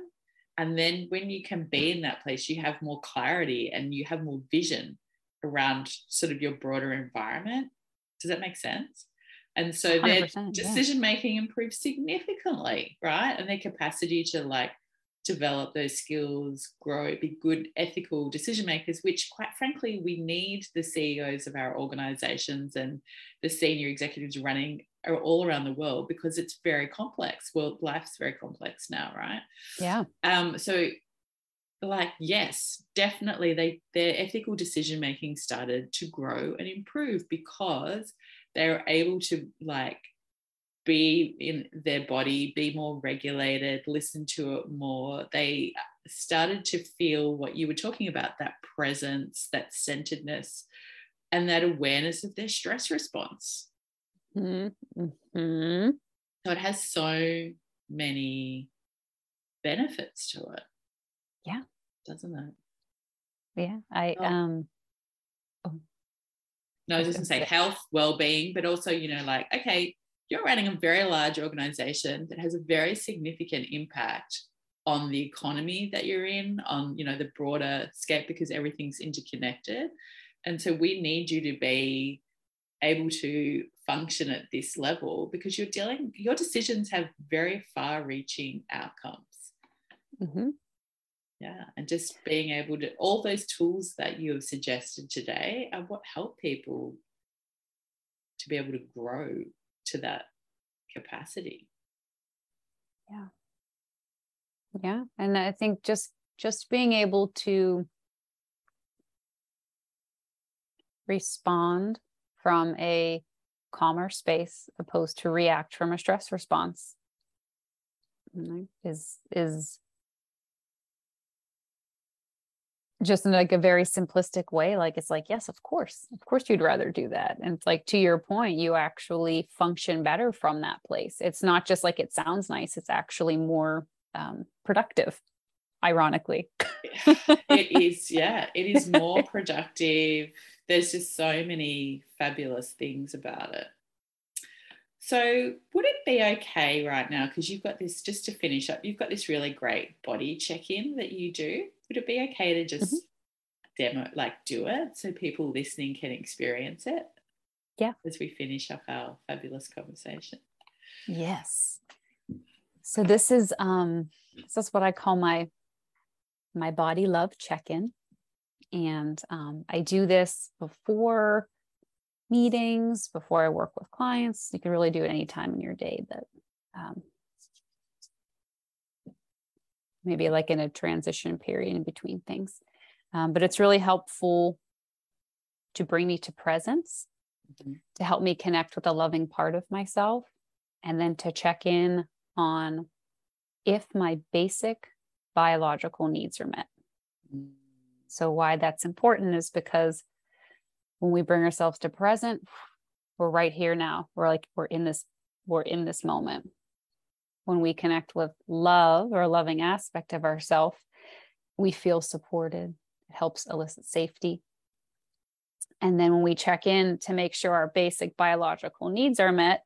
And then when you can be in that place, you have more clarity and you have more vision around sort of your broader environment. Does that make sense? And so their decision making improves significantly, right? And their capacity to like develop those skills, grow, be good ethical decision makers, which quite frankly, we need the CEOs of our organizations and the senior executives running are all around the world, because it's very complex. Well, life's very complex now, right? Yeah. So like, yes, definitely their ethical decision making started to grow and improve because they're able to like be in their body, be more regulated, listen to it more. They started to feel what you were talking about, that presence, that centeredness, and that awareness of their stress response. Mm-hmm. So it has so many benefits to it. Yeah. Doesn't it? Yeah. No, I was just going to say health, well-being, but also, you know, like, okay, you're running a very large organization that has a very significant impact on the economy that you're in, on, you know, the broader scope, because everything's interconnected. And so we need you to be able to function at this level, because your decisions have very far-reaching outcomes. Mm-hmm. Yeah, and just being able to, all those tools that you have suggested today are what help people to be able to grow to that capacity. Yeah. Yeah, and I think just being able to respond from a calmer space opposed to react from a stress response is just in like a very simplistic way. Like, it's like, yes, of course you'd rather do that. And it's like, to your point, you actually function better from that place. It's not just like, it sounds nice. It's actually more productive, ironically. It is. Yeah. It is more productive. There's just so many fabulous things about it. So would it be okay right now, because you've got this, just to finish up, you've got this really great body check-in that you do. Would it be okay to just demo, like do it, so people listening can experience it? Yeah. As we finish up our fabulous conversation. Yes. So this is what I call my body love check-in. And I do this before meetings, before I work with clients. You can really do it any time in your day that maybe like in a transition period in between things. But it's really helpful to bring me to presence mm-hmm. to help me connect with a loving part of myself, and then to check in on if my basic biological needs are met. Mm-hmm. So why that's important is because when we bring ourselves to present, we're right here now. We're like, we're in this moment. When we connect with love or a loving aspect of ourselves, we feel supported. It helps elicit safety. And then when we check in to make sure our basic biological needs are met,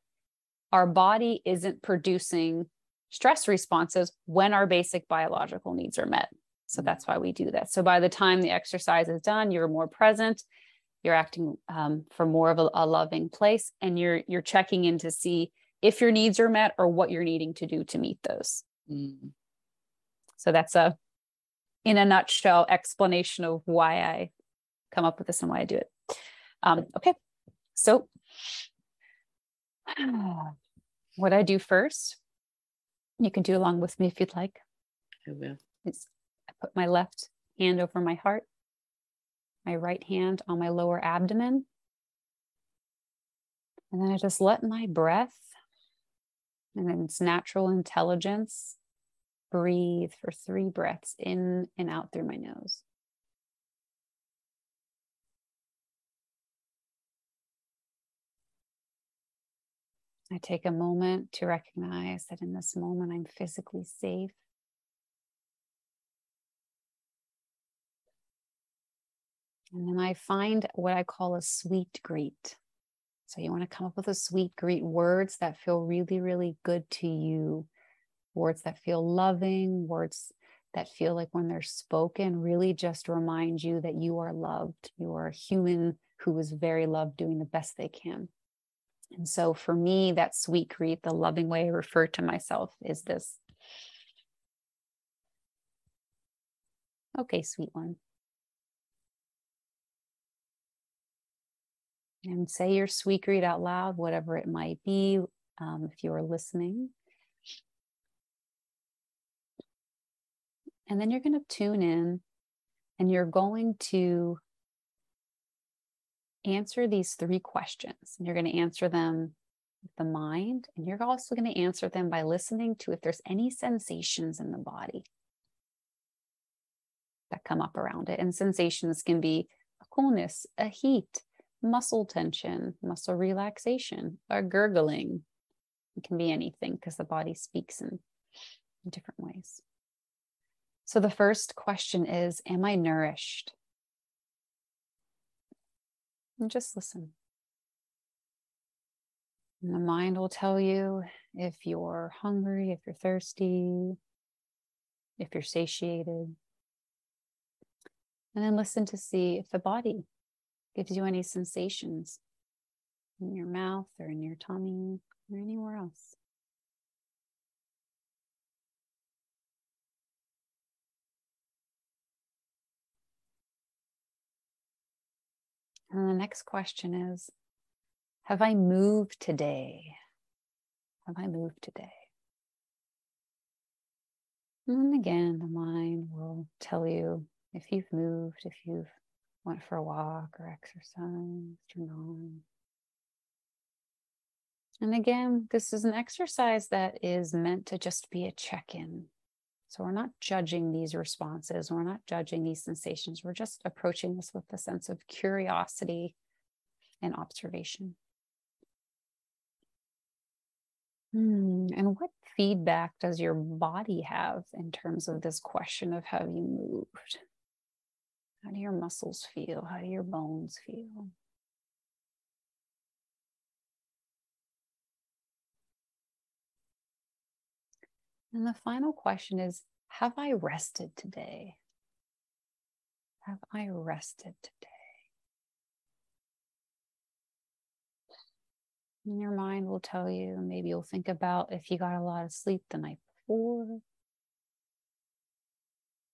our body isn't producing stress responses when our basic biological needs are met. So that's why we do that. So by the time the exercise is done, you're more present, you're acting for more of a loving place, and you're checking in to see if your needs are met or what you're needing to do to meet those. Mm. So that's in a nutshell, explanation of why I come up with this and why I do it. Okay. So what I do first, you can do along with me if you'd like. I will. I put my left hand over my heart, my right hand on my lower abdomen. And then I just let my breath and then its natural intelligence breathe for 3 breaths in and out through my nose. I take a moment to recognize that in this moment, I'm physically safe. And then I find what I call a sweet greet. So you want to come up with a sweet greet, words that feel really, really good to you, words that feel loving, words that feel like when they're spoken, really just remind you that you are loved. You are a human who is very loved, doing the best they can. And so for me, that sweet greet, the loving way I refer to myself is this. Okay, sweet one. And say your sweet greet out loud, whatever it might be, if you are listening. And then you're going to tune in and you're going to answer these 3 questions, and you're going to answer them with the mind, and you're also going to answer them by listening to if there's any sensations in the body that come up around it. And sensations can be a coolness, a heat, muscle tension, muscle relaxation, or gurgling. It can be anything because the body speaks in different ways. So the first question is, am I nourished? And just listen. And the mind will tell you if you're hungry, if you're thirsty, if you're satiated. And then listen to see if the body gives you any sensations in your mouth or in your tummy or anywhere else. And the next question is, have I moved today? Have I moved today? And again, the mind will tell you if you've moved, if you've went for a walk or exercise or not. And again, this is an exercise that is meant to just be a check-in. So we're not judging these responses. We're not judging these sensations. We're just approaching this with a sense of curiosity and observation. And what feedback does your body have in terms of this question of have you moved? How do your muscles feel? How do your bones feel? And the final question is, have I rested today? Have I rested today? And your mind will tell you, maybe you'll think about if you got a lot of sleep the night before.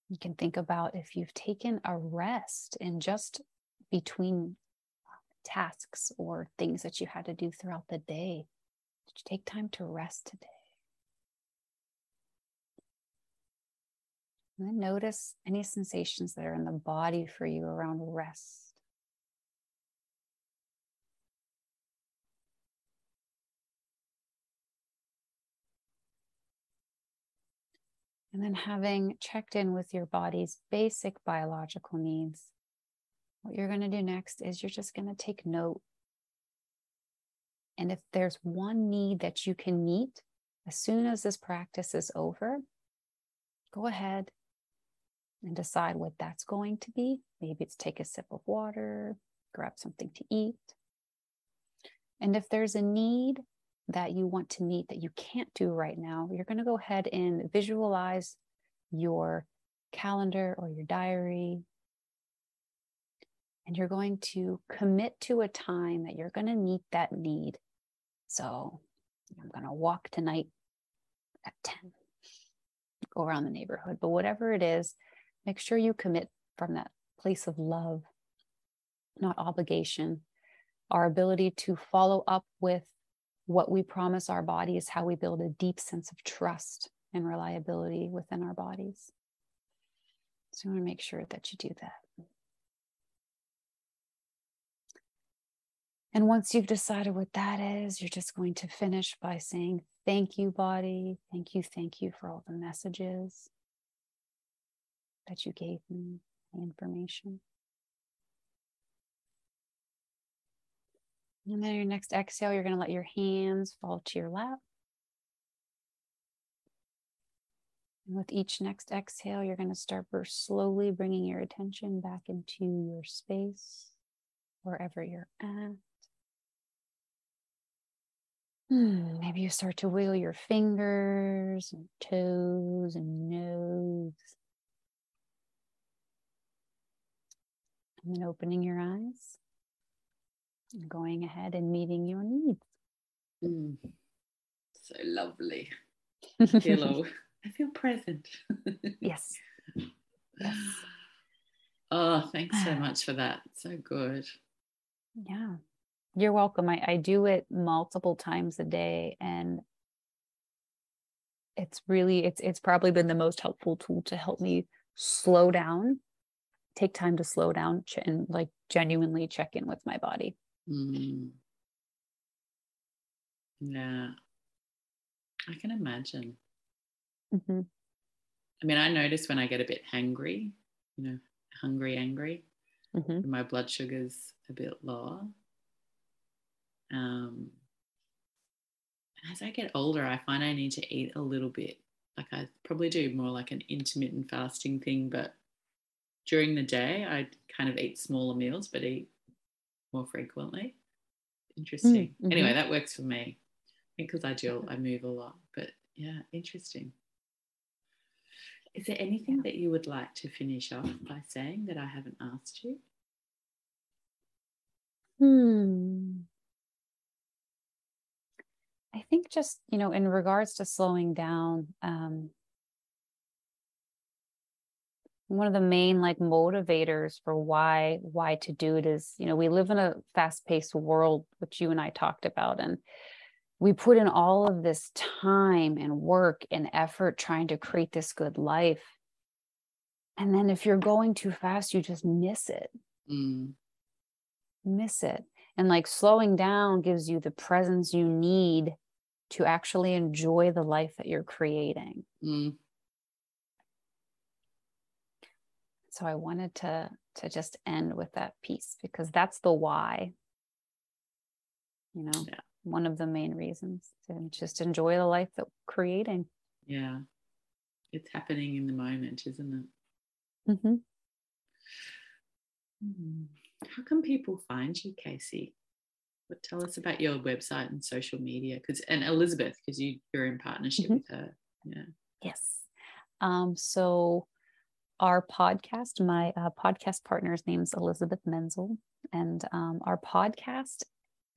You can think about if you've taken a rest in just between tasks or things that you had to do throughout the day. Did you take time to rest today? And then notice any sensations that are in the body for you around rest. And then having checked in with your body's basic biological needs, what you're going to do next is you're just going to take note. And if there's one need that you can meet, as soon as this practice is over, go ahead and decide what that's going to be. Maybe it's take a sip of water, grab something to eat. And if there's a need that you want to meet that you can't do right now, you're going to go ahead and visualize your calendar or your diary. And you're going to commit to a time that you're going to meet that need. So I'm going to walk tonight at 10, go around the neighborhood, but whatever it is, make sure you commit from that place of love, not obligation. Our ability to follow up with what we promise our body is how we build a deep sense of trust and reliability within our bodies. So you want to make sure that you do that. And once you've decided what that is, you're just going to finish by saying, thank you, body. Thank you for all the messages that you gave me, the information. And then your next exhale, you're going to let your hands fall to your lap. And with each next exhale, you're going to start slowly bringing your attention back into your space, wherever you're at. Maybe you start to wiggle your fingers and toes and nose. And then opening your eyes. Going ahead and meeting your needs. So lovely. Hello. I feel present. Yes. Oh, thanks so much for that. So good. Yeah. You're welcome. I do it multiple times a day, and it's really, it's probably been the most helpful tool to help me slow down, take time to slow down and like genuinely check in with my body. Yeah, I can imagine. I mean, I notice when I get a bit hangry, angry, my blood sugar's a bit lower. As I get older, I find I need to eat a little bit. Like I probably do more like an intermittent fasting thing, but during the day, I kind of eat smaller meals, but eat more frequently. Interesting. Anyway, that works for me because I move a lot, but yeah, interesting. Is there anything that you would like to finish off by saying that I haven't asked you? I think just, in regards to slowing down, one of the main motivators for why to do it is, we live in a fast-paced world, which you and I talked about, and we put in all of this time and work and effort trying to create this good life. And then if you're going too fast, you just miss it. And slowing down gives you the presence you need to actually enjoy the life that you're creating. So I wanted to just end with that piece because that's the why, one of the main reasons to just enjoy the life that we're creating. Yeah. It's happening in the moment, isn't it? How can people find you, Casey? But tell us about your website and social media and Elizabeth, because you're in partnership with her. Yeah. Yes. So our podcast, my podcast partner's name's Elizabeth Menzel, and our podcast,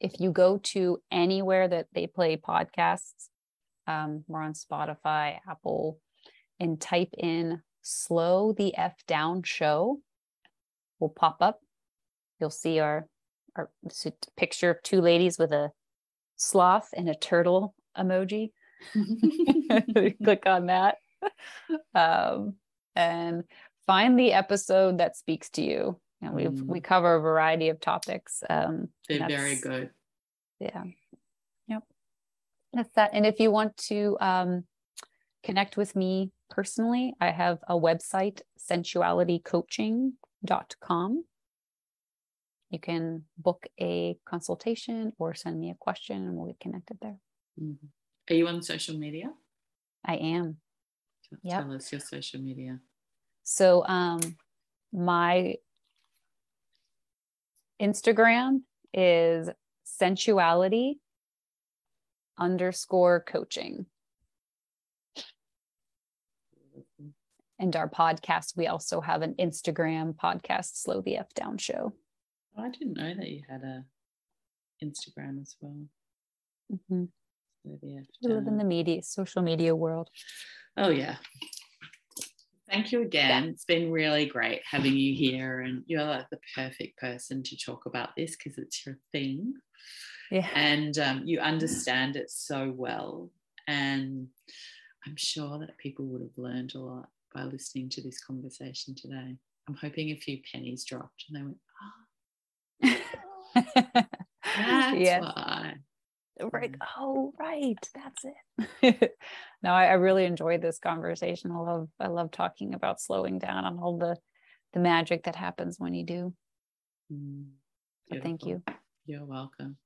if you go to anywhere that they play podcasts, we're on Spotify, Apple, and type in Slow the F Down Show, will pop up. You'll see our picture of two ladies with a sloth and a turtle emoji. Click on that. And find the episode that speaks to you. And we cover a variety of topics. They're very good. Yeah. Yep. That's that. And if you want to connect with me personally, I have a website, sensualitycoaching.com. You can book a consultation or send me a question and we'll get connected there. Mm-hmm. Are you on social media? I am. Yeah. Tell us your social media. So my Instagram is sensuality_coaching. And our podcast, we also have an Instagram podcast, Slow the F Down Show. Oh, I didn't know that you had a Instagram as well. Mm-hmm. Slow the F Down. We live in the media, social media world. Oh, yeah. Thank you again. Yeah. It's been really great having you here, and you're like the perfect person to talk about this because it's your thing. Yeah. And you understand it so well. And I'm sure that people would have learned a lot by listening to this conversation today. I'm hoping a few pennies dropped and they went, oh, that's yes. why. Right. Oh, right. That's it. No, I really enjoyed this conversation. I love talking about slowing down and all the magic that happens when you do. So thank you. You're welcome.